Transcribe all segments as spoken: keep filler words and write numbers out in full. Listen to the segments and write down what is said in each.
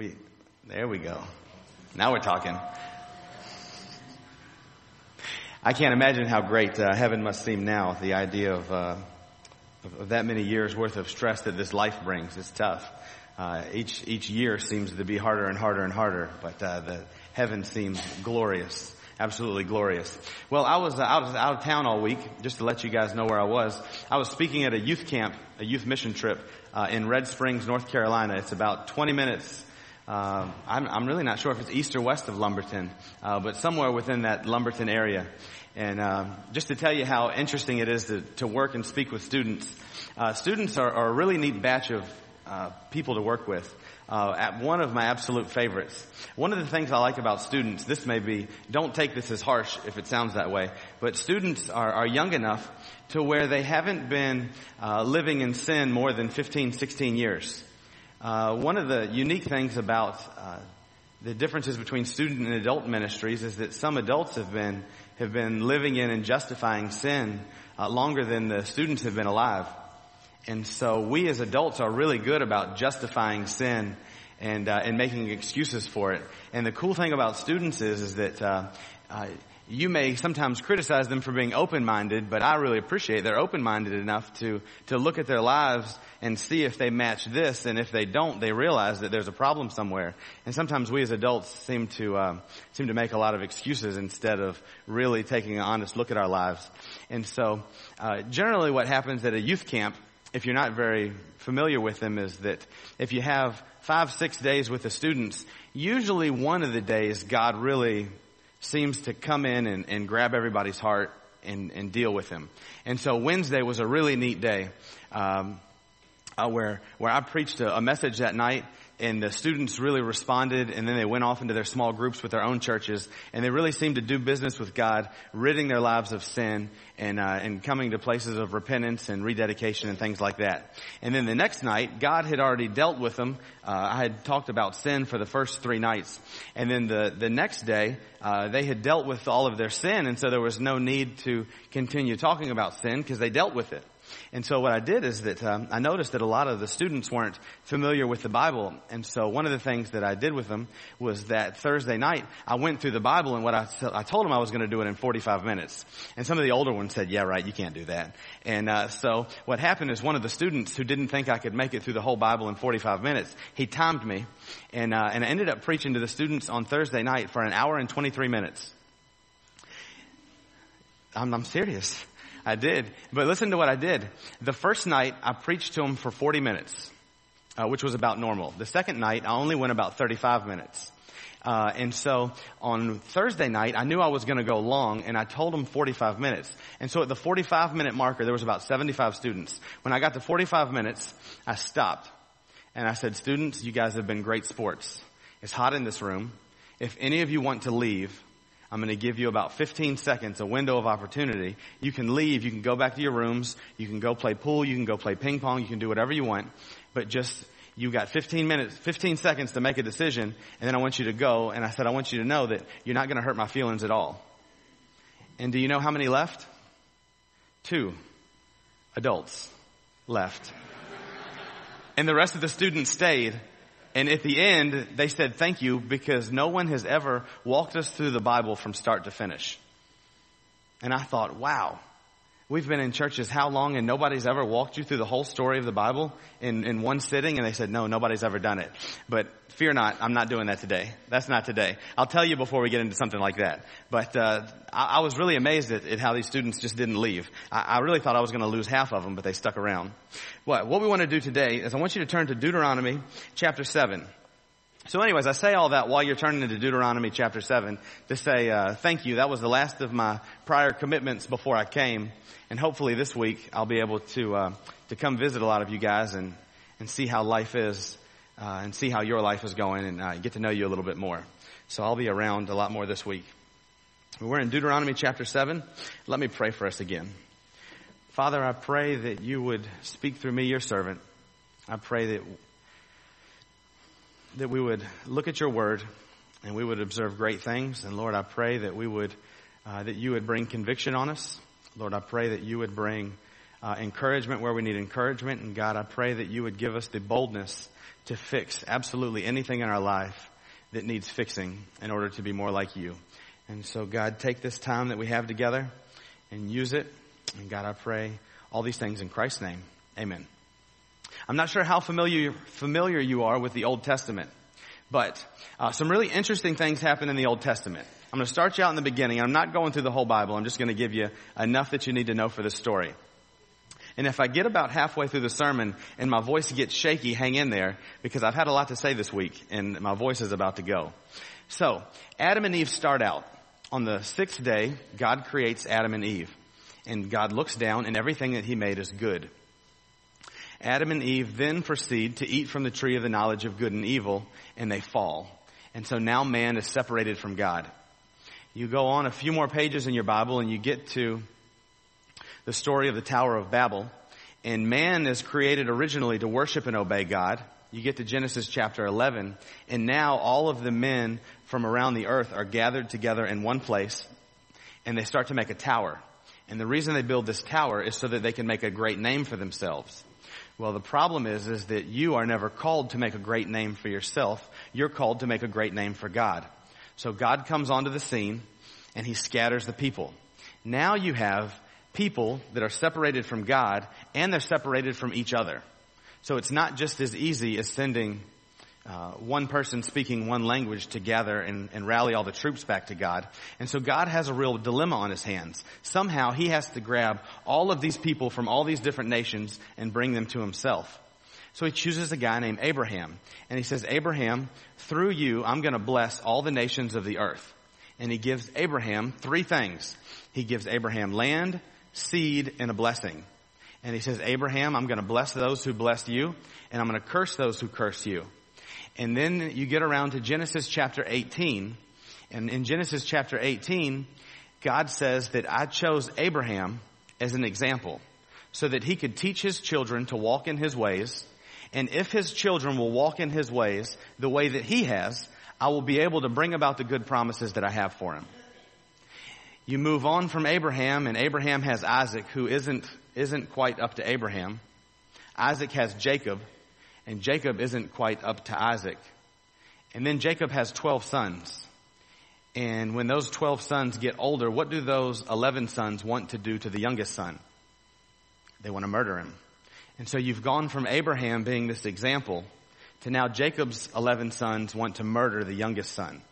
We, there we go. Now we're talking. I can't imagine how great uh, heaven must seem now, the idea of, uh, of, of that many years worth of stress that this life brings. It's tough. Uh, each, each year seems to be harder and harder and harder, but uh, the heaven seems glorious. Absolutely glorious. Well, I was, uh, I was out of town all week, just to let you guys know where I was. I was speaking at a youth camp, a youth mission trip, uh, in Red Springs, North Carolina. It's about twenty minutes. Uh, I'm, I'm really not sure if it's east or west of Lumberton, uh, but somewhere within that Lumberton area. And uh, just to tell you how interesting it is to, to work and speak with students. Uh, students are, are a really neat batch of uh, people to work with. Uh, at one of my absolute favorites. One of the things I like about students, this may be, don't take this as harsh if it sounds that way, but students are, are young enough to where they haven't been uh, living in sin more than fifteen, sixteen years. Uh, one of the unique things about uh, the differences between student and adult ministries is that some adults have been have been living in and justifying sin uh, longer than the students have been alive. And so we as adults are really good about justifying sin and uh, and making excuses for it. And the cool thing about students is, is that uh, uh, you may sometimes criticize them for being open-minded, but I really appreciate they're open-minded enough to to look at their lives and see if they match this. And if they don't, they realize that there's a problem somewhere. And sometimes we as adults seem to uh, seem to make a lot of excuses instead of really taking an honest look at our lives. And so uh, generally what happens at a youth camp, if you're not very familiar with them, is that if you have five, six days with the students, usually one of the days God really seems to come in and, and grab everybody's heart and, and deal with him. And so Wednesday was a really neat day um, uh, where where I preached a, a message that night, and the students really responded, and then they went off into their small groups with their own churches, and they really seemed to do business with God, ridding their lives of sin and uh, and coming to places of repentance and rededication and things like that. And then the next night, God had already dealt with them. Uh, I had talked about sin for the first three nights. And then the, the next day, uh, they had dealt with all of their sin, and so there was no need to continue talking about sin because they dealt with it. And so what I did is that um, I noticed that a lot of the students weren't familiar with the Bible. And so one of the things that I did with them was that Thursday night, I went through the Bible, and what I, I told them I was going to do it in forty-five minutes. And some of the older ones said, yeah, right, you can't do that. And uh, so what happened is one of the students who didn't think I could make it through the whole Bible in forty-five minutes, he timed me. And, uh, and I ended up preaching to the students on Thursday night for an hour and twenty-three minutes. I'm, I'm serious. I did. But listen to what I did. The first night, I preached to them for forty minutes, uh, which was about normal. The second night, I only went about thirty-five minutes. Uh, and so on Thursday night, I knew I was going to go long, and I told them forty-five minutes. And so at the forty-five minute marker, there was about seventy-five students. When I got to forty-five minutes, I stopped, and I said, students, you guys have been great sports. It's hot in this room. If any of you want to leave, I'm going to give you about fifteen seconds, a window of opportunity. You can leave. You can go back to your rooms. You can go play pool. You can go play ping pong. You can do whatever you want. But just, you got fifteen minutes, fifteen seconds to make a decision. And then I want you to go. And I said, I want you to know that you're not going to hurt my feelings at all. And do you know how many left? Two adults left. And the rest of the students stayed. And at the end, they said thank you, because no one has ever walked us through the Bible from start to finish. And I thought, wow, we've been in churches how long, and nobody's ever walked you through the whole story of the Bible in, in one sitting? And they said, no, nobody's ever done it. But fear not, I'm not doing that today. That's not today. I'll tell you before we get into something like that. But uh I, I was really amazed at, at how these students just didn't leave. I, I really thought I was going to lose half of them, but they stuck around. What, what we want to do today is I want you to turn to Deuteronomy chapter seven. So anyways, I say all that while you're turning into Deuteronomy chapter seven to say uh thank you. That was the last of my prior commitments before I came. And hopefully this week I'll be able to uh to come visit a lot of you guys and, and see how life is uh and see how your life is going and uh, get to know you a little bit more. So I'll be around a lot more this week. We're in Deuteronomy chapter seven. Let me pray for us again. Father, I pray that you would speak through me, your servant. I pray that... that we would look at your word and we would observe great things. And Lord, I pray that we would, uh, that you would bring conviction on us. Lord, I pray that you would bring uh, encouragement where we need encouragement. And God, I pray that you would give us the boldness to fix absolutely anything in our life that needs fixing in order to be more like you. And so, God, take this time that we have together and use it. And God, I pray all these things in Christ's name. Amen. I'm not sure how familiar familiar you are with the Old Testament, but uh, some really interesting things happen in the Old Testament. I'm going to start you out in the beginning. I'm not going through the whole Bible. I'm just going to give you enough that you need to know for this story. And if I get about halfway through the sermon and my voice gets shaky, hang in there, because I've had a lot to say this week and my voice is about to go. So, Adam and Eve start out. On the sixth day, God creates Adam and Eve. And God looks down and everything that he made is good. Adam and Eve then proceed to eat from the tree of the knowledge of good and evil, and they fall. And so now man is separated from God. You go on a few more pages in your Bible and you get to the story of the Tower of Babel. And man is created originally to worship and obey God. You get to Genesis chapter eleven. And now all of the men from around the earth are gathered together in one place, and they start to make a tower. And the reason they build this tower is so that they can make a great name for themselves. Well, the problem is, is that you are never called to make a great name for yourself. You're called to make a great name for God. So God comes onto the scene and he scatters the people. Now you have people that are separated from God and they're separated from each other. So it's not just as easy as sending uh, one person speaking one language to gather and, and rally all the troops back to God. And so God has a real dilemma on his hands. Somehow he has to grab all of these people from all these different nations and bring them to himself. So he chooses a guy named Abraham, and he says, Abraham, through you, I'm going to bless all the nations of the earth. And he gives Abraham three things. He gives Abraham land, seed, and a blessing. And he says, Abraham, I'm going to bless those who bless you, and I'm going to curse those who curse you. And then you get around to Genesis chapter eighteen. And in Genesis chapter eighteen, God says that I chose Abraham as an example so that he could teach his children to walk in his ways. And if his children will walk in his ways the way that he has, I will be able to bring about the good promises that I have for him. You move on from Abraham, and Abraham has Isaac, who isn't isn't quite up to Abraham. Isaac has Jacob, and Jacob isn't quite up to Isaac. And then Jacob has twelve sons. And when those twelve sons get older, what do those eleven sons want to do to the youngest son? They want to murder him. And so you've gone from Abraham being this example to now Jacob's eleven sons want to murder the youngest son.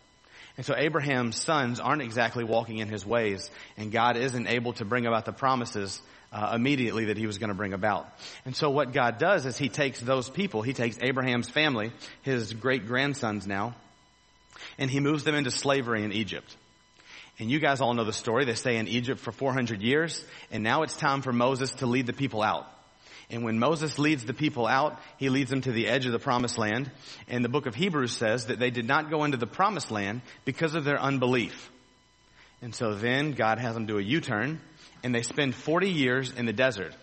And so Abraham's sons aren't exactly walking in his ways, and God isn't able to bring about the promises uh, immediately that he was going to bring about. And so what God does is he takes those people, he takes Abraham's family, his great-grandsons now, and he moves them into slavery in Egypt. And you guys all know the story. They stay in Egypt for four hundred years, and now it's time for Moses to lead the people out. And when Moses leads the people out, he leads them to the edge of the promised land. And the book of Hebrews says that they did not go into the promised land because of their unbelief. And so then God has them do a U-turn, and they spend forty years in the desert.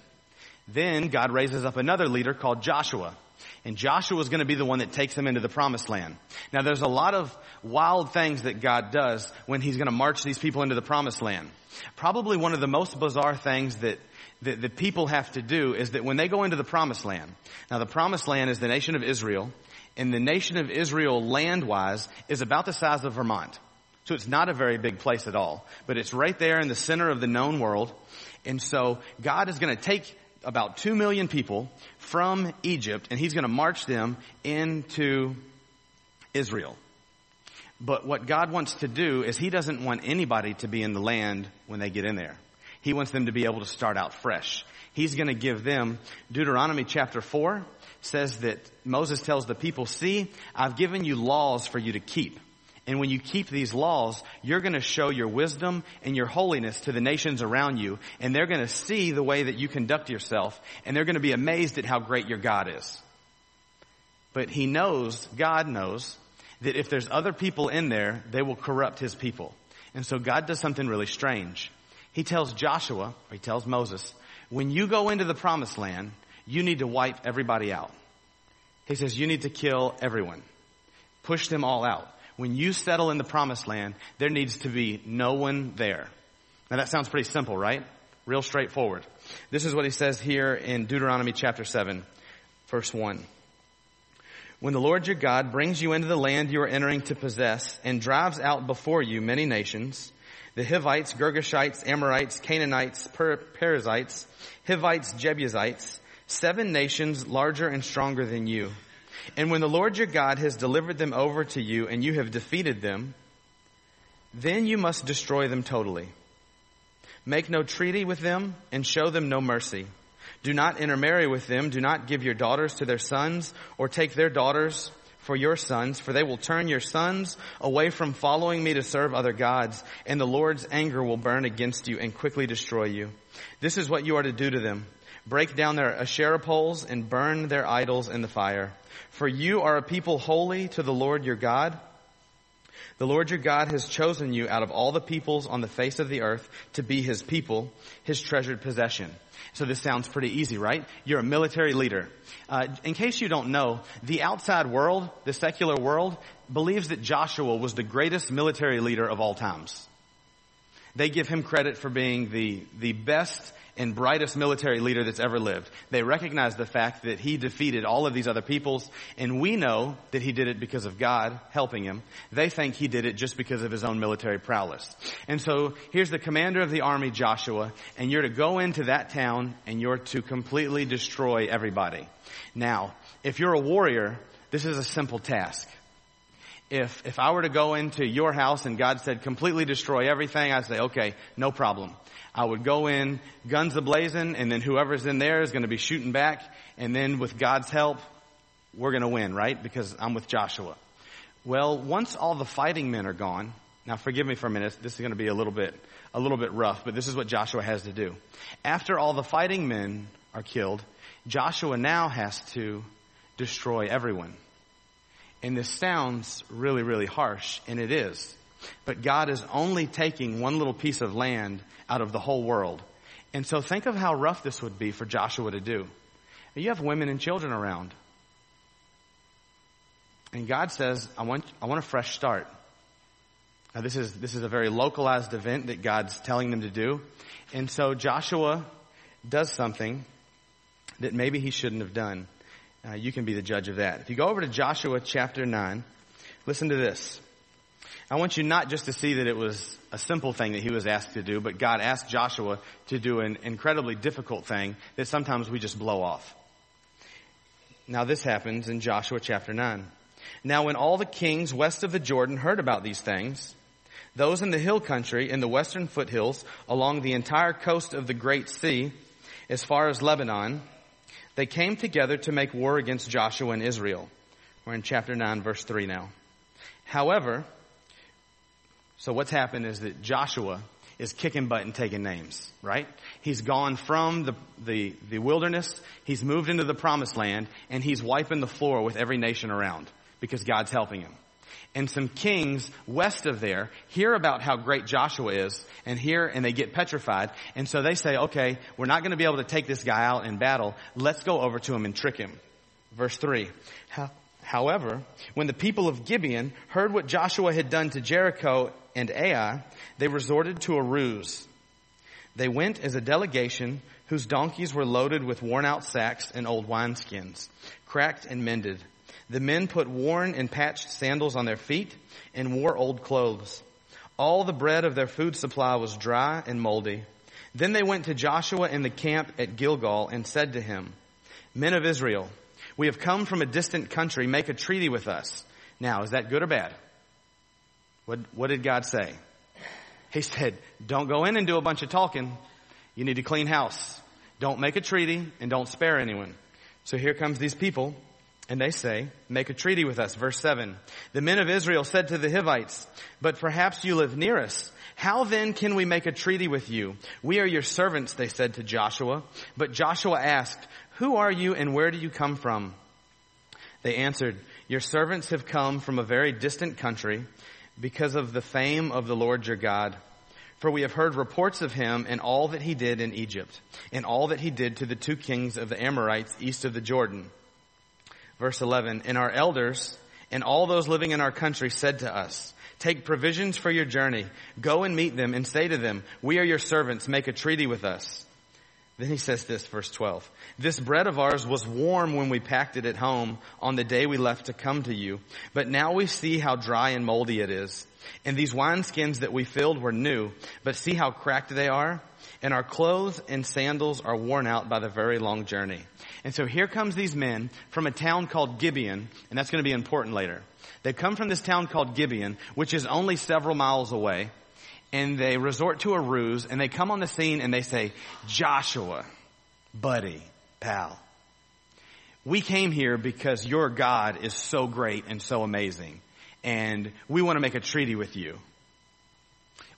Then God raises up another leader called Joshua. And Joshua is going to be the one that takes them into the promised land. Now there's a lot of wild things that God does when he's going to march these people into the promised land. Probably one of the most bizarre things that that the people have to do is that when they go into the promised land, now the promised land is the nation of Israel, and the nation of Israel land-wise is about the size of Vermont. So it's not a very big place at all, but it's right there in the center of the known world. And so God is going to take about two million people from Egypt, and he's going to march them into Israel. But what God wants to do is he doesn't want anybody to be in the land when they get in there. He wants them to be able to start out fresh. He's going to give them, Deuteronomy chapter four says that Moses tells the people, see, I've given you laws for you to keep. And when you keep these laws, you're going to show your wisdom and your holiness to the nations around you. And they're going to see the way that you conduct yourself. And they're going to be amazed at how great your God is. But he knows, God knows, that if there's other people in there, they will corrupt his people. And so God does something really strange. He tells Joshua, or he tells Moses, when you go into the promised land, you need to wipe everybody out. He says, you need to kill everyone. Push them all out. When you settle in the promised land, there needs to be no one there. Now that sounds pretty simple, right? Real straightforward. This is what he says here in Deuteronomy chapter seven, verse one. When the Lord your God brings you into the land you are entering to possess and drives out before you many nations, the Hivites, Girgashites, Amorites, Canaanites, per- Perizzites, Hivites, Jebusites, seven nations larger and stronger than you. And when the Lord your God has delivered them over to you and you have defeated them, then you must destroy them totally. Make no treaty with them and show them no mercy. Do not intermarry with them. Do not give your daughters to their sons or take their daughters for your sons, for they will turn your sons away from following me to serve other gods, and the Lord's anger will burn against you and quickly destroy you. This is what you are to do to them. Break down their Asherah poles and burn their idols in the fire. For you are a people holy to the Lord your God. The Lord your God has chosen you out of all the peoples on the face of the earth to be his people, his treasured possession. So this sounds pretty easy, right? You're a military leader. Uh, in case you don't know, the outside world, the secular world, believes that Joshua was the greatest military leader of all times. They give him credit for being the, the best and brightest military leader that's ever lived. They recognize the fact that he defeated all of these other peoples, and we know that he did it because of God helping him. They think he did it just because of his own military prowess. And so here's the commander of the army, Joshua, and you're to go into that town and you're to completely destroy everybody. Now, if you're a warrior, this is a simple task. If if I were to go into your house and God said, completely destroy everything, I'd say, okay, no problem. I would go in, guns a-blazing, and then whoever's in there is going to be shooting back. And then with God's help, we're going to win, right? Because I'm with Joshua. Well, once all the fighting men are gone, now forgive me for a minute, this is going to be a little bit a little bit rough, but this is what Joshua has to do. After all the fighting men are killed, Joshua now has to destroy everyone. And this sounds really, really harsh, and it is. But God is only taking one little piece of land out of the whole world. And so think of how rough this would be for Joshua to do. You have women and children around. And God says, I want I want a fresh start. Now this is this is a very localized event that God's telling them to do. And so Joshua does something that maybe he shouldn't have done. Uh, you can be the judge of that. If you go over to Joshua chapter nine, listen to this. I want you not just to see that it was a simple thing that he was asked to do, but God asked Joshua to do an incredibly difficult thing that sometimes we just blow off. Now this happens in Joshua chapter nine. Now when all the kings west of the Jordan heard about these things, those in the hill country, in the western foothills, along the entire coast of the Great Sea, as far as Lebanon, they came together to make war against Joshua and Israel. We're in chapter nine, verse three now. However, so what's happened is that Joshua is kicking butt and taking names, right? He's gone from the, the, the wilderness, he's moved into the promised land, and he's wiping the floor with every nation around because God's helping him. And some kings west of there hear about how great Joshua is and hear, and they get petrified. And so they say, okay, we're not going to be able to take this guy out in battle. Let's go over to him and trick him. Verse three. However, when the people of Gibeon heard what Joshua had done to Jericho and Ai, they resorted to a ruse. They went as a delegation whose donkeys were loaded with worn-out sacks and old wineskins, cracked and mended. The men put worn and patched sandals on their feet and wore old clothes. All the bread of their food supply was dry and moldy. Then they went to Joshua in the camp at Gilgal and said to him, Men of Israel, we have come from a distant country. Make a treaty with us. Now, is that good or bad? What, what did God say? He said, don't go in and do a bunch of talking. You need to clean house. Don't make a treaty and don't spare anyone. So here comes these people. And they say, make a treaty with us. Verse seven, the men of Israel said to the Hivites, but perhaps you live near us. How then can we make a treaty with you? We are your servants, they said to Joshua. But Joshua asked, who are you and where do you come from? They answered, your servants have come from a very distant country because of the fame of the Lord your God. For we have heard reports of him and all that he did in Egypt and all that he did to the two kings of the Amorites east of the Jordan. Verse eleven, and our elders and all those living in our country said to us, take provisions for your journey. Go and meet them and say to them, we are your servants. Make a treaty with us. Then he says this, verse twelve. This bread of ours was warm when we packed it at home on the day we left to come to you. But now we see how dry and moldy it is. And these wineskins that we filled were new, but see how cracked they are? And our clothes and sandals are worn out by the very long journey. And so here comes these men from a town called Gibeon, and that's going to be important later. They come from this town called Gibeon, which is only several miles away. And they resort to a ruse, and they come on the scene, and they say, Joshua, buddy, pal, we came here because your God is so great and so amazing, and we want to make a treaty with you.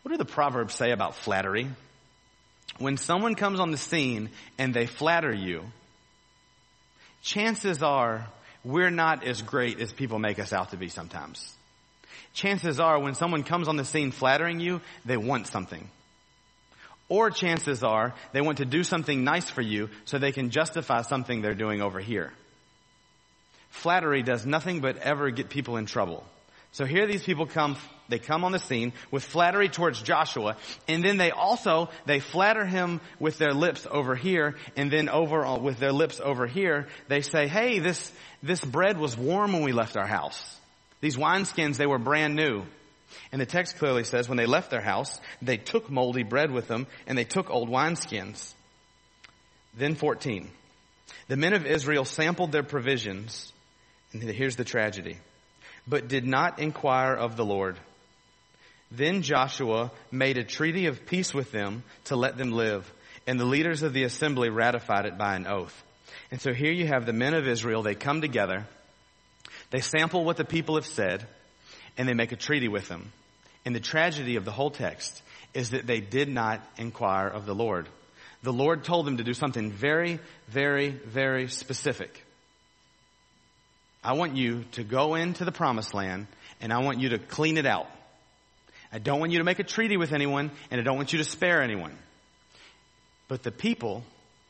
What do the Proverbs say about flattery? When someone comes on the scene and they flatter you, chances are we're not as great as people make us out to be sometimes. Chances are when someone comes on the scene flattering you, they want something. Or chances are they want to do something nice for you so they can justify something they're doing over here. Flattery does nothing but ever get people in trouble. So here these people come, they come on the scene with flattery towards Joshua, and then they also, they flatter him with their lips over here, and then over with their lips over here, they say, hey, this, this bread was warm when we left our house. These wineskins, they were brand new. And the text clearly says when they left their house, they took moldy bread with them and they took old wineskins. Then fourteen, the men of Israel sampled their provisions. And here's the tragedy. But did not inquire of the Lord. Then Joshua made a treaty of peace with them to let them live. And the leaders of the assembly ratified it by an oath. And so here you have the men of Israel. They come together. They sample what the people have said, and they make a treaty with them. And the tragedy of the whole text is that they did not inquire of the Lord. The Lord told them to do something very, very, very specific. I want you to go into the promised land, and I want you to clean it out. I don't want you to make a treaty with anyone, and I don't want you to spare anyone. But the people,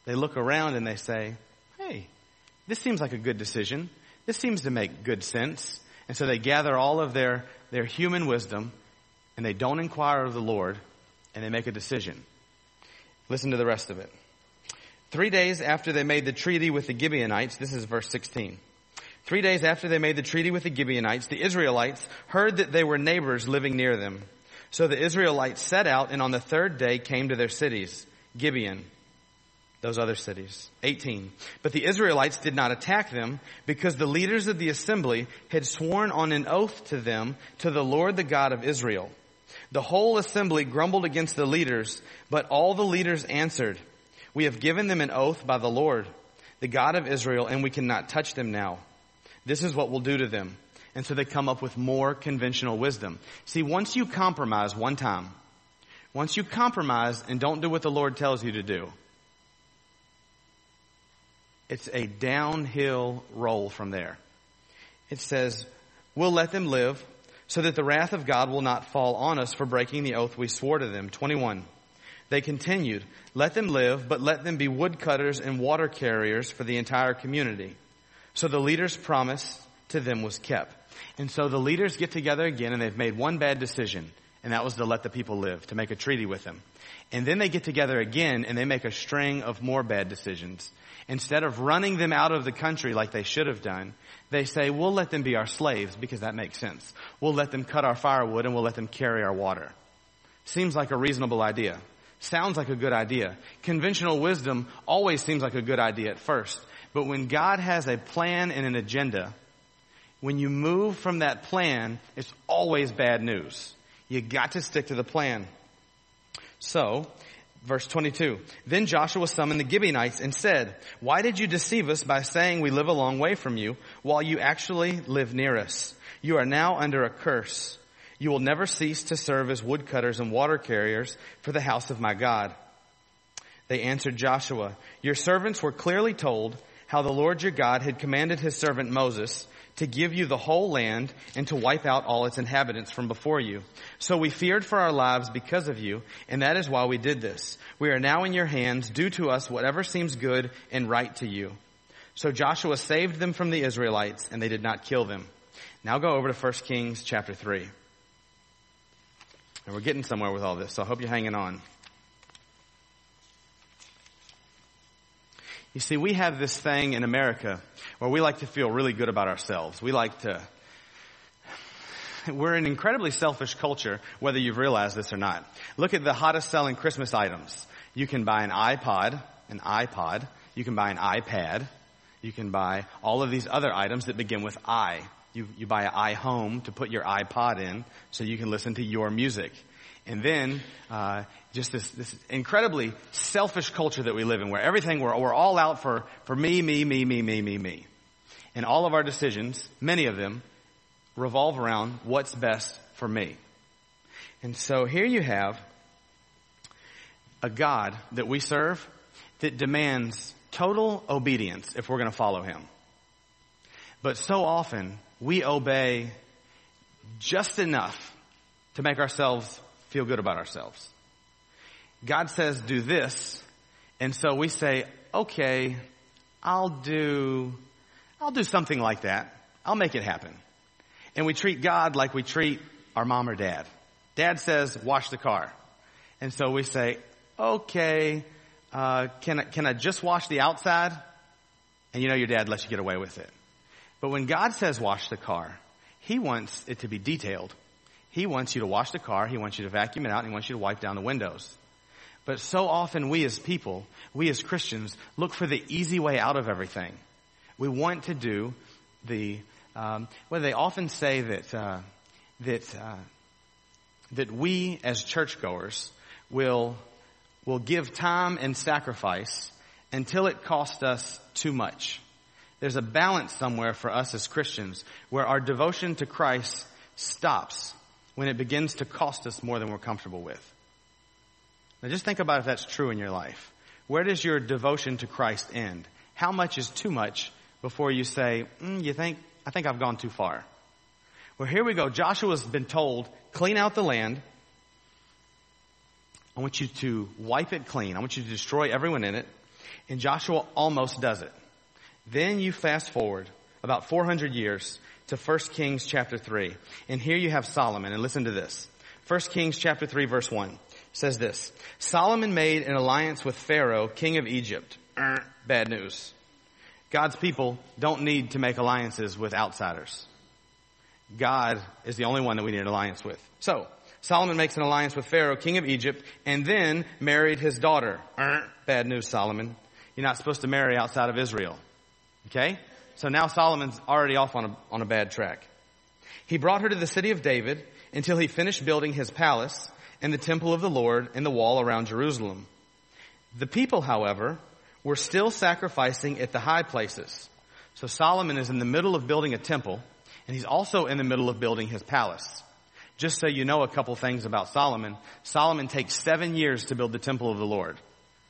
they look around and they say, hey, this seems like a good decision. This seems to make good sense. And so they gather all of their, their human wisdom, and they don't inquire of the Lord, and they make a decision. Listen to the rest of it. Three days after they made the treaty with the Gibeonites, this is verse sixteen. Three days after they made the treaty with the Gibeonites, the Israelites heard that they were neighbors living near them. So the Israelites set out, and on the third day came to their cities, Gibeon. Those other cities. eighteen. But the Israelites did not attack them because the leaders of the assembly had sworn on an oath to them to the Lord, the God of Israel. The whole assembly grumbled against the leaders, but all the leaders answered, we have given them an oath by the Lord, the God of Israel, and we cannot touch them now. This is what we'll do to them. And so they come up with more conventional wisdom. See, once you compromise one time, once you compromise and don't do what the Lord tells you to do, it's a downhill roll from there. It says, we'll let them live so that the wrath of God will not fall on us for breaking the oath we swore to them. twenty-one. They continued, let them live, but let them be woodcutters and water carriers for the entire community. So the leaders' promise to them was kept. And so the leaders get together again, and they've made one bad decision. And that was to let the people live, to make a treaty with them. And then they get together again, and they make a string of more bad decisions. Instead of running them out of the country like they should have done, they say, we'll let them be our slaves because that makes sense. We'll let them cut our firewood, and we'll let them carry our water. Seems like a reasonable idea. Sounds like a good idea. Conventional wisdom always seems like a good idea at first. But when God has a plan and an agenda, when you move from that plan, it's always bad news. You got to stick to the plan. So, verse twenty-two, then Joshua summoned the Gibeonites and said, why did you deceive us by saying we live a long way from you while you actually live near us? You are now under a curse. You will never cease to serve as woodcutters and water carriers for the house of my God. They answered Joshua, your servants were clearly told how the Lord your God had commanded his servant Moses to give you the whole land and to wipe out all its inhabitants from before you. So we feared for our lives because of you, and that is why we did this. We are now in your hands. Do to us whatever seems good and right to you. So Joshua saved them from the Israelites, and they did not kill them. Now go over to First Kings chapter three. And we're getting somewhere with all this, so I hope you're hanging on. You see, we have this thing in America where we like to feel really good about ourselves. We like to, we're an incredibly selfish culture, whether you've realized this or not. Look at the hottest selling Christmas items. You can buy an iPod, an iPod. You can buy an iPad. You can buy all of these other items that begin with I. You, you buy an iHome to put your iPod in so you can listen to your music. And then uh just this, this incredibly selfish culture that we live in where everything, we're, we're all out for, for me, me, me, me, me, me, me. And all of our decisions, many of them, revolve around what's best for me. And so here you have a God that we serve that demands total obedience if we're going to follow him. But so often we obey just enough to make ourselves feel good about ourselves. God says, do this. And so we say, okay, I'll do, I'll do something like that. I'll make it happen. And we treat God like we treat our mom or dad. Dad says, wash the car. And so we say, okay, uh, can I, can I just wash the outside? And you know your dad lets you get away with it. But when God says wash the car, he wants it to be detailed. He wants you to wash the car. He wants you to vacuum it out. And he wants you to wipe down the windows. But so often we as people, we as Christians, look for the easy way out of everything. We want to do the, um, well, they often say that, uh, that, uh, that we as churchgoers will, will give time and sacrifice until it costs us too much. There's a balance somewhere for us as Christians where our devotion to Christ stops when it begins to cost us more than we're comfortable with. Now just think about if that's true in your life. Where does your devotion to Christ end? How much is too much before you say, mm, you think, I think I've gone too far? Well, here we go. Joshua's been told, clean out the land. I want you to wipe it clean. I want you to destroy everyone in it. And Joshua almost does it. Then you fast forward about four hundred years to First Kings chapter three. And here you have Solomon. And listen to this. First Kings chapter three verse one. Says this, Solomon made an alliance with Pharaoh, king of Egypt. Er, bad news. God's people don't need to make alliances with outsiders. God is the only one that we need an alliance with. So, Solomon makes an alliance with Pharaoh, king of Egypt, and then married his daughter. Er, bad news, Solomon. You're not supposed to marry outside of Israel. Okay? So now Solomon's already off on a, on a bad track. He brought her to the city of David until he finished building his palace and the temple of the Lord and the wall around Jerusalem. The people, however, were still sacrificing at the high places. So Solomon is in the middle of building a temple, and he's also in the middle of building his palace. Just so you know a couple things about Solomon, Solomon takes seven years to build the temple of the Lord.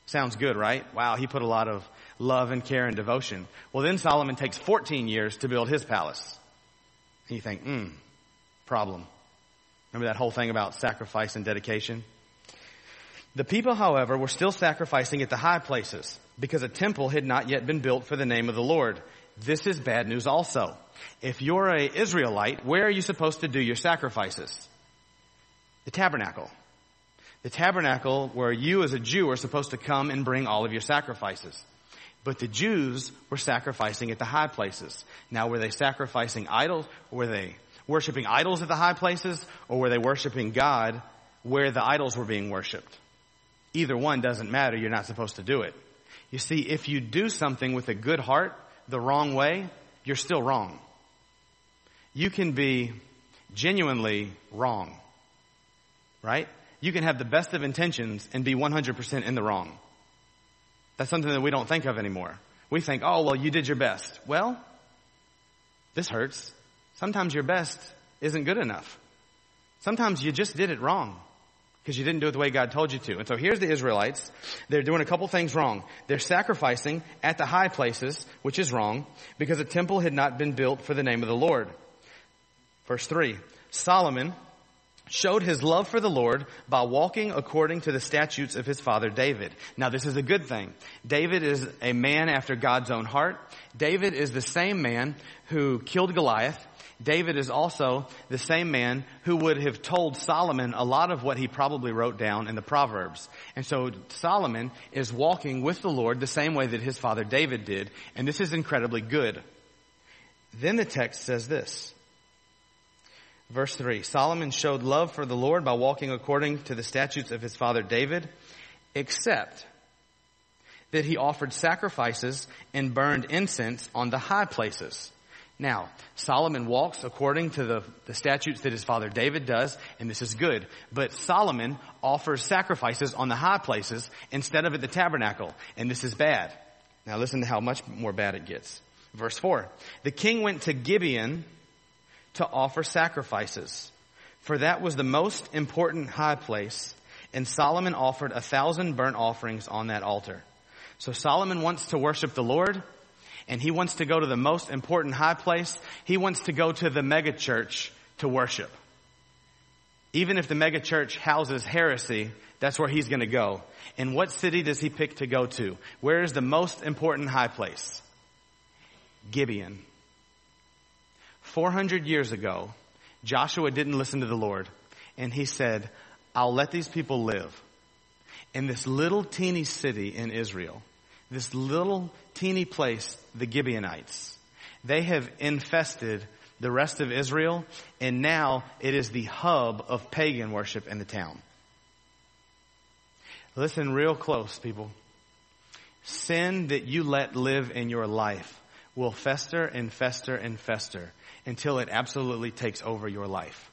Sounds good, right? Wow, he put a lot of love and care and devotion. Well, then Solomon takes fourteen years to build his palace. And you think, hmm, problem. Remember that whole thing about sacrifice and dedication? The people, however, were still sacrificing at the high places because a temple had not yet been built for the name of the Lord. This is bad news also. If you're an Israelite, where are you supposed to do your sacrifices? The tabernacle. The tabernacle where you as a Jew are supposed to come and bring all of your sacrifices. But the Jews were sacrificing at the high places. Now, were they sacrificing idols? Or were they worshipping idols at the high places, or were they worshipping God where the idols were being worshipped? Either one doesn't matter. You're not supposed to do it. You see, if you do something with a good heart the wrong way, you're still wrong. You can be genuinely wrong, right? You can have the best of intentions and be one hundred percent in the wrong. That's something that we don't think of anymore. We think, oh, well, you did your best. Well, this hurts. Sometimes your best isn't good enough. Sometimes you just did it wrong because you didn't do it the way God told you to. And so here's the Israelites. They're doing a couple things wrong. They're sacrificing at the high places, which is wrong, because a temple had not been built for the name of the Lord. Verse three, Solomon showed his love for the Lord by walking according to the statutes of his father David. Now this is a good thing. David is a man after God's own heart. David is the same man who killed Goliath. David is also the same man who would have told Solomon a lot of what he probably wrote down in the Proverbs. And so Solomon is walking with the Lord the same way that his father David did. And this is incredibly good. Then the text says this. Verse three, Solomon showed love for the Lord by walking according to the statutes of his father David, except that he offered sacrifices and burned incense on the high places. Now, Solomon walks according to the, the statutes that his father David does, and this is good. But Solomon offers sacrifices on the high places instead of at the tabernacle, and this is bad. Now listen to how much more bad it gets. Verse four, the king went to Gibeon to offer sacrifices, for that was the most important high place, and Solomon offered a thousand burnt offerings on that altar. So Solomon wants to worship the Lord, and he wants to go to the most important high place. He wants to go to the mega church to worship. Even if the mega church houses heresy, that's where he's going to go. And what city does he pick to go to? Where is the most important high place? Gibeon. four hundred years ago, Joshua didn't listen to the Lord, and he said, I'll let these people live. In this little teeny city in Israel, this little teeny place, the Gibeonites, they have infested the rest of Israel, and now it is the hub of pagan worship in the town. Listen real close, people. Sin that you let live in your life will fester and fester and fester until it absolutely takes over your life.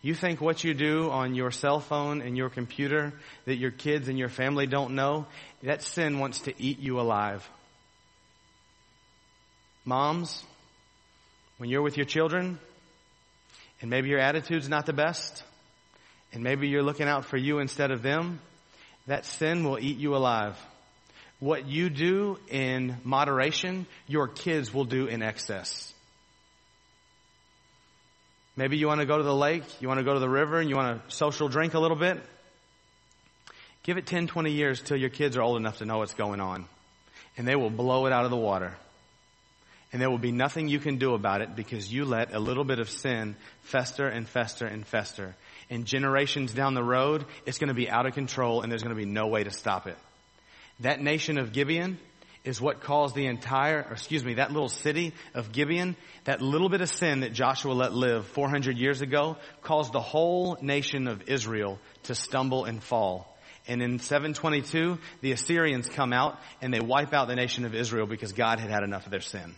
You think what you do on your cell phone and your computer that your kids and your family don't know, that sin wants to eat you alive. Moms, when you're with your children, and maybe your attitude's not the best, and maybe you're looking out for you instead of them, that sin will eat you alive. What you do in moderation, your kids will do in excess. Maybe you want to go to the lake, you want to go to the river, and you want to social drink a little bit. Give it ten, twenty years till your kids are old enough to know what's going on. And they will blow it out of the water. And there will be nothing you can do about it because you let a little bit of sin fester and fester and fester. And generations down the road, it's going to be out of control and there's going to be no way to stop it. That nation of Gibeon is what caused the entire, or excuse me, that little city of Gibeon, that little bit of sin that Joshua let live four hundred years ago, caused the whole nation of Israel to stumble and fall. And in seven twenty-two, the Assyrians come out and they wipe out the nation of Israel because God had had enough of their sin.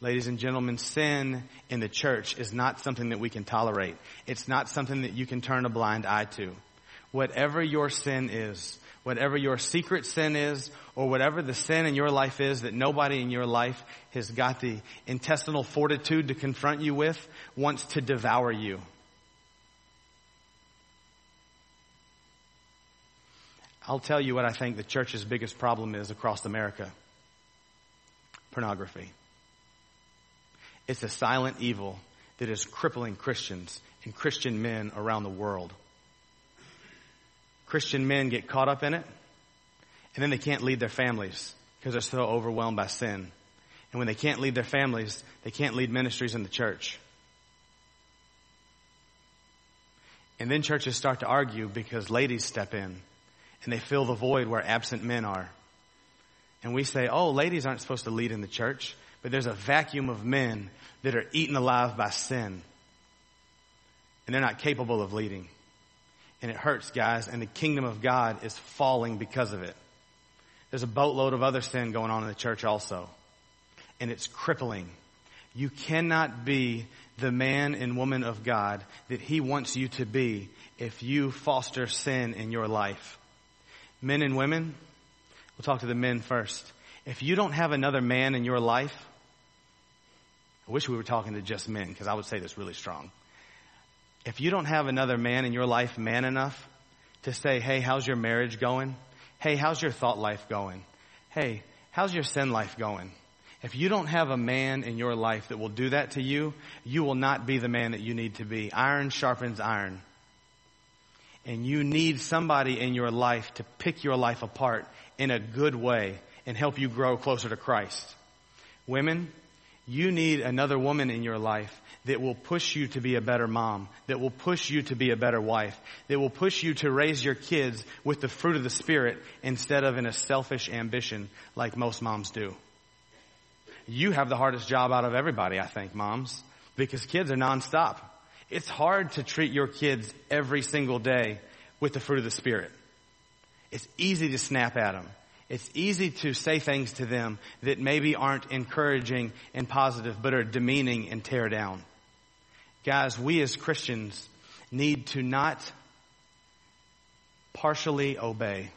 Ladies and gentlemen, sin in the church is not something that we can tolerate. It's not something that you can turn a blind eye to. Whatever your sin is, whatever your secret sin is, or whatever the sin in your life is that nobody in your life has got the intestinal fortitude to confront you with, wants to devour you. I'll tell you what I think the church's biggest problem is across America. Pornography. It's a silent evil that is crippling Christians and Christian men around the world. Christian men get caught up in it, and then they can't lead their families because they're so overwhelmed by sin. And when they can't lead their families, they can't lead ministries in the church. And then churches start to argue because ladies step in, and they fill the void where absent men are. And we say, oh, ladies aren't supposed to lead in the church, but there's a vacuum of men that are eaten alive by sin, and they're not capable of leading. And it hurts, guys, and the kingdom of God is falling because of it. There's a boatload of other sin going on in the church also, and it's crippling. You cannot be the man and woman of God that He wants you to be if you foster sin in your life. Men and women, we'll talk to the men first. If you don't have another man in your life, I wish we were talking to just men because I would say this really strong. If you don't have another man in your life man enough to say, hey, how's your marriage going? Hey, how's your thought life going? Hey, how's your sin life going? If you don't have a man in your life that will do that to you, you will not be the man that you need to be. Iron sharpens iron. And you need somebody in your life to pick your life apart in a good way and help you grow closer to Christ. Women, You need another woman in your life that will push you to be a better mom, that will push you to be a better wife, that will push you to raise your kids with the fruit of the Spirit instead of in a selfish ambition like most moms do. You have the hardest job out of everybody, I think, moms, because kids are nonstop. It's hard to treat your kids every single day with the fruit of the Spirit. It's easy to snap at them. It's easy to say things to them that maybe aren't encouraging and positive, but are demeaning and tear down. Guys, we as Christians need to not partially obey.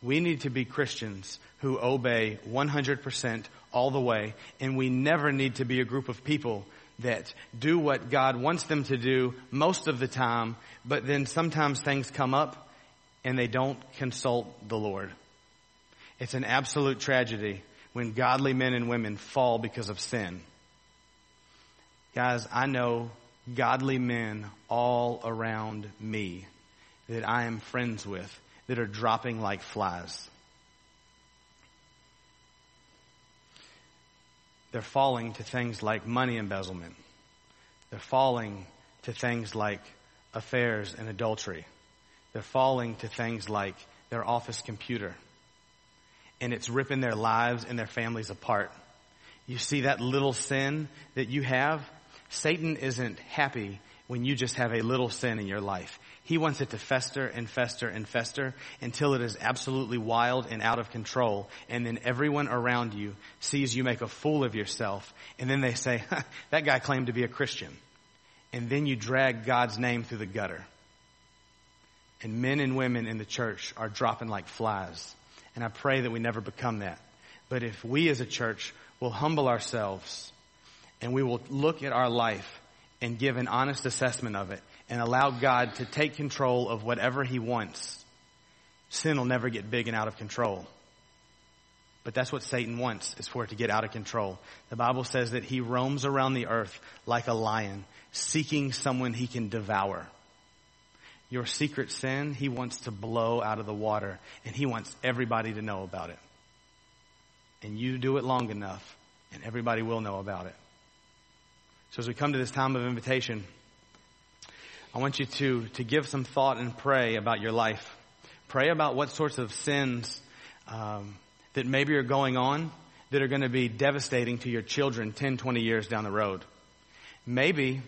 We need to be Christians who obey one hundred percent all the way, and we never need to be a group of people that do what God wants them to do most of the time, but then sometimes things come up and they don't consult the Lord. It's an absolute tragedy when godly men and women fall because of sin. Guys, I know godly men all around me that I am friends with that are dropping like flies. They're falling to things like money embezzlement. They're falling to things like affairs and adultery. They're falling to things like their office computer. And it's ripping their lives and their families apart. You see that little sin that you have? Satan isn't happy when you just have a little sin in your life. He wants it to fester and fester and fester until it is absolutely wild and out of control. And then everyone around you sees you make a fool of yourself. And then they say, that guy claimed to be a Christian. And then you drag God's name through the gutter. And men and women in the church are dropping like flies. And I pray that we never become that. But if we as a church will humble ourselves and we will look at our life and give an honest assessment of it and allow God to take control of whatever he wants, sin will never get big and out of control. But that's what Satan wants, is for it to get out of control. The Bible says that he roams around the earth like a lion, seeking someone he can devour. Your secret sin, he wants to blow out of the water, and he wants everybody to know about it. And you do it long enough, and everybody will know about it. So as we come to this time of invitation, I want you to, to give some thought and pray about your life. Pray about what sorts of sins um, that maybe are going on that are going to be devastating to your children ten, twenty years down the road. Maybe,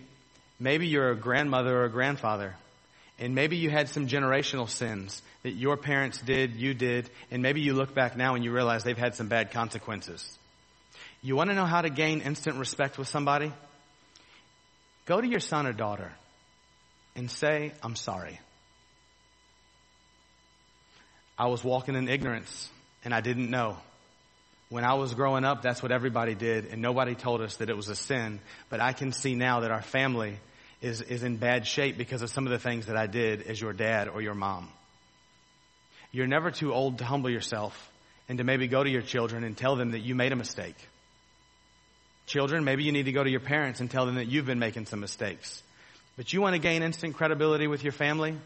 maybe you're a grandmother or a grandfather. And maybe you had some generational sins that your parents did, you did, and maybe you look back now and you realize they've had some bad consequences. You want to know how to gain instant respect with somebody? Go to your son or daughter and say, I'm sorry. I was walking in ignorance and I didn't know. When I was growing up, that's what everybody did, and nobody told us that it was a sin. But I can see now that our family is is in bad shape because of some of the things that I did as your dad or your mom. You're never too old to humble yourself and to maybe go to your children and tell them that you made a mistake. Children, maybe you need to go to your parents and tell them that you've been making some mistakes. But you want to gain instant credibility with your family?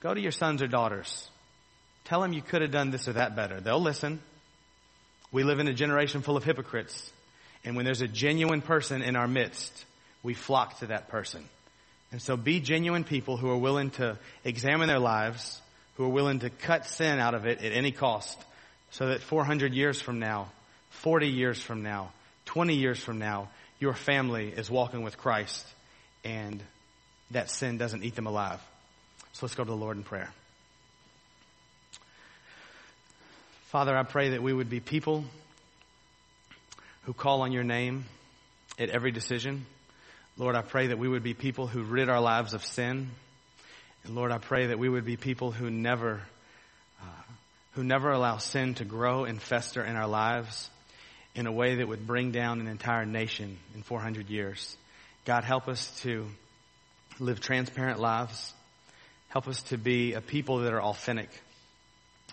Go to your sons or daughters. Tell them you could have done this or that better. They'll listen. We live in a generation full of hypocrites. And when there's a genuine person in our midst, we flock to that person. And so be genuine people who are willing to examine their lives, who are willing to cut sin out of it at any cost, so that four hundred years from now, forty years from now, twenty years from now, your family is walking with Christ and that sin doesn't eat them alive. So let's go to the Lord in prayer. Father, I pray that we would be people who call on your name at every decision. Lord, I pray that we would be people who rid our lives of sin. And Lord, I pray that we would be people who never, uh, who never allow sin to grow and fester in our lives in a way that would bring down an entire nation in four hundred years. God, help us to live transparent lives. Help us to be a people that are authentic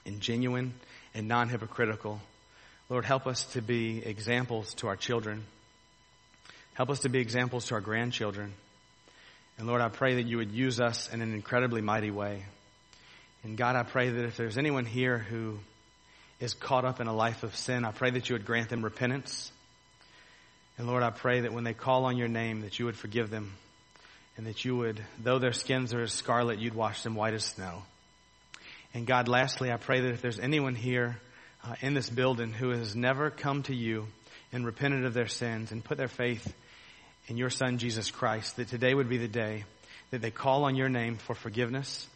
and genuine and non-hypocritical. Lord, help us to be examples to our children. Help us to be examples to our grandchildren. And Lord, I pray that you would use us in an incredibly mighty way. And God, I pray that if there's anyone here who is caught up in a life of sin, I pray that you would grant them repentance. And Lord, I pray that when they call on your name, that you would forgive them, and that you would, though their skins are as scarlet, you'd wash them white as snow. And God, lastly, I pray that if there's anyone here uh, in this building who has never come to you and repented of their sins and put their faith in your Son, Jesus Christ, that today would be the day that they call on your name for forgiveness.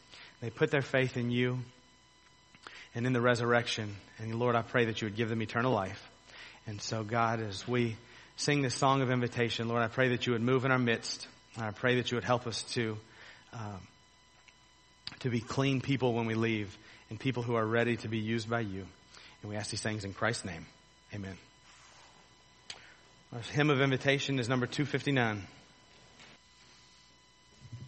They put their faith in you and in the resurrection. And Lord, I pray that you would give them eternal life. And so, God, as we sing this song of invitation, Lord, I pray that you would move in our midst. And I pray that you would help us to um, to be clean people when we leave, and people who are ready to be used by you. And we ask these things in Christ's name. Amen. Our hymn of invitation is number two fifty-nine.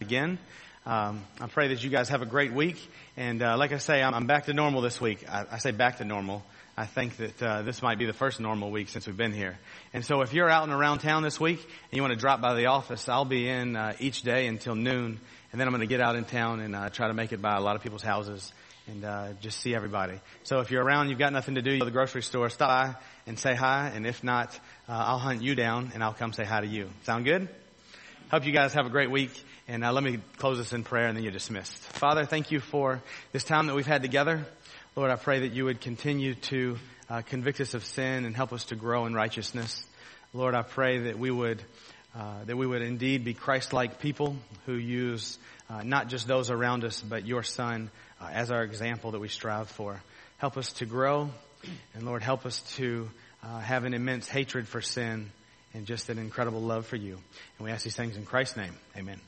Again, um, I pray that you guys have a great week. And uh, like I say, I'm, I'm back to normal this week. I, I say back to normal. I think that uh, this might be the first normal week since we've been here. And so if you're out and around town this week and you want to drop by the office, I'll be in uh, each day until noon. And then I'm going to get out in town and uh, try to make it by a lot of people's houses and uh, just see everybody. So if you're around, you've got nothing to do, you go to the grocery store, stop by and say hi. And if not, uh, I'll hunt you down and I'll come say hi to you. Sound good? Hope you guys have a great week. And uh, let me close this in prayer, and then you're dismissed. Father, thank you for this time that we've had together. Lord, I pray that you would continue to uh, convict us of sin and help us to grow in righteousness. Lord, I pray that we would uh, that we would indeed be Christ-like people who use uh, not just those around us, but your Son uh, as our example that we strive for. Help us to grow, and Lord, help us to uh, have an immense hatred for sin and just an incredible love for you. And we ask these things in Christ's name. Amen.